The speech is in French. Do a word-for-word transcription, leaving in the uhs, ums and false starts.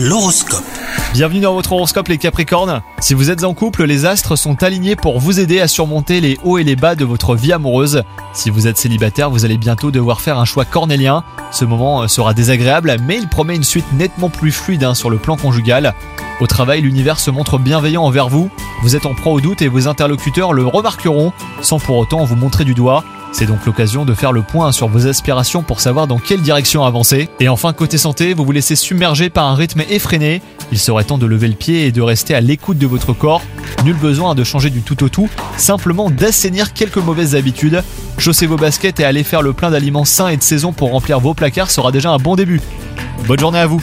L'horoscope. Bienvenue dans votre horoscope les Capricornes. Si vous êtes en couple, les astres sont alignés pour vous aider à surmonter les hauts et les bas de votre vie amoureuse. Si vous êtes célibataire, vous allez bientôt devoir faire un choix cornélien. Ce moment sera désagréable, mais il promet une suite nettement plus fluide hein, sur le plan conjugal. Au travail, l'univers se montre bienveillant envers vous. Vous êtes en proie au doute et vos interlocuteurs le remarqueront, sans pour autant vous montrer du doigt. C'est donc l'occasion de faire le point sur vos aspirations pour savoir dans quelle direction avancer. Et enfin, côté santé, vous vous laissez submerger par un rythme effréné. Il serait temps de lever le pied et de rester à l'écoute de votre corps. Nul besoin de changer du tout au tout, simplement d'assainir quelques mauvaises habitudes. Chaussez vos baskets et allez faire le plein d'aliments sains et de saison pour remplir vos placards sera déjà un bon début. Bonne journée à vous.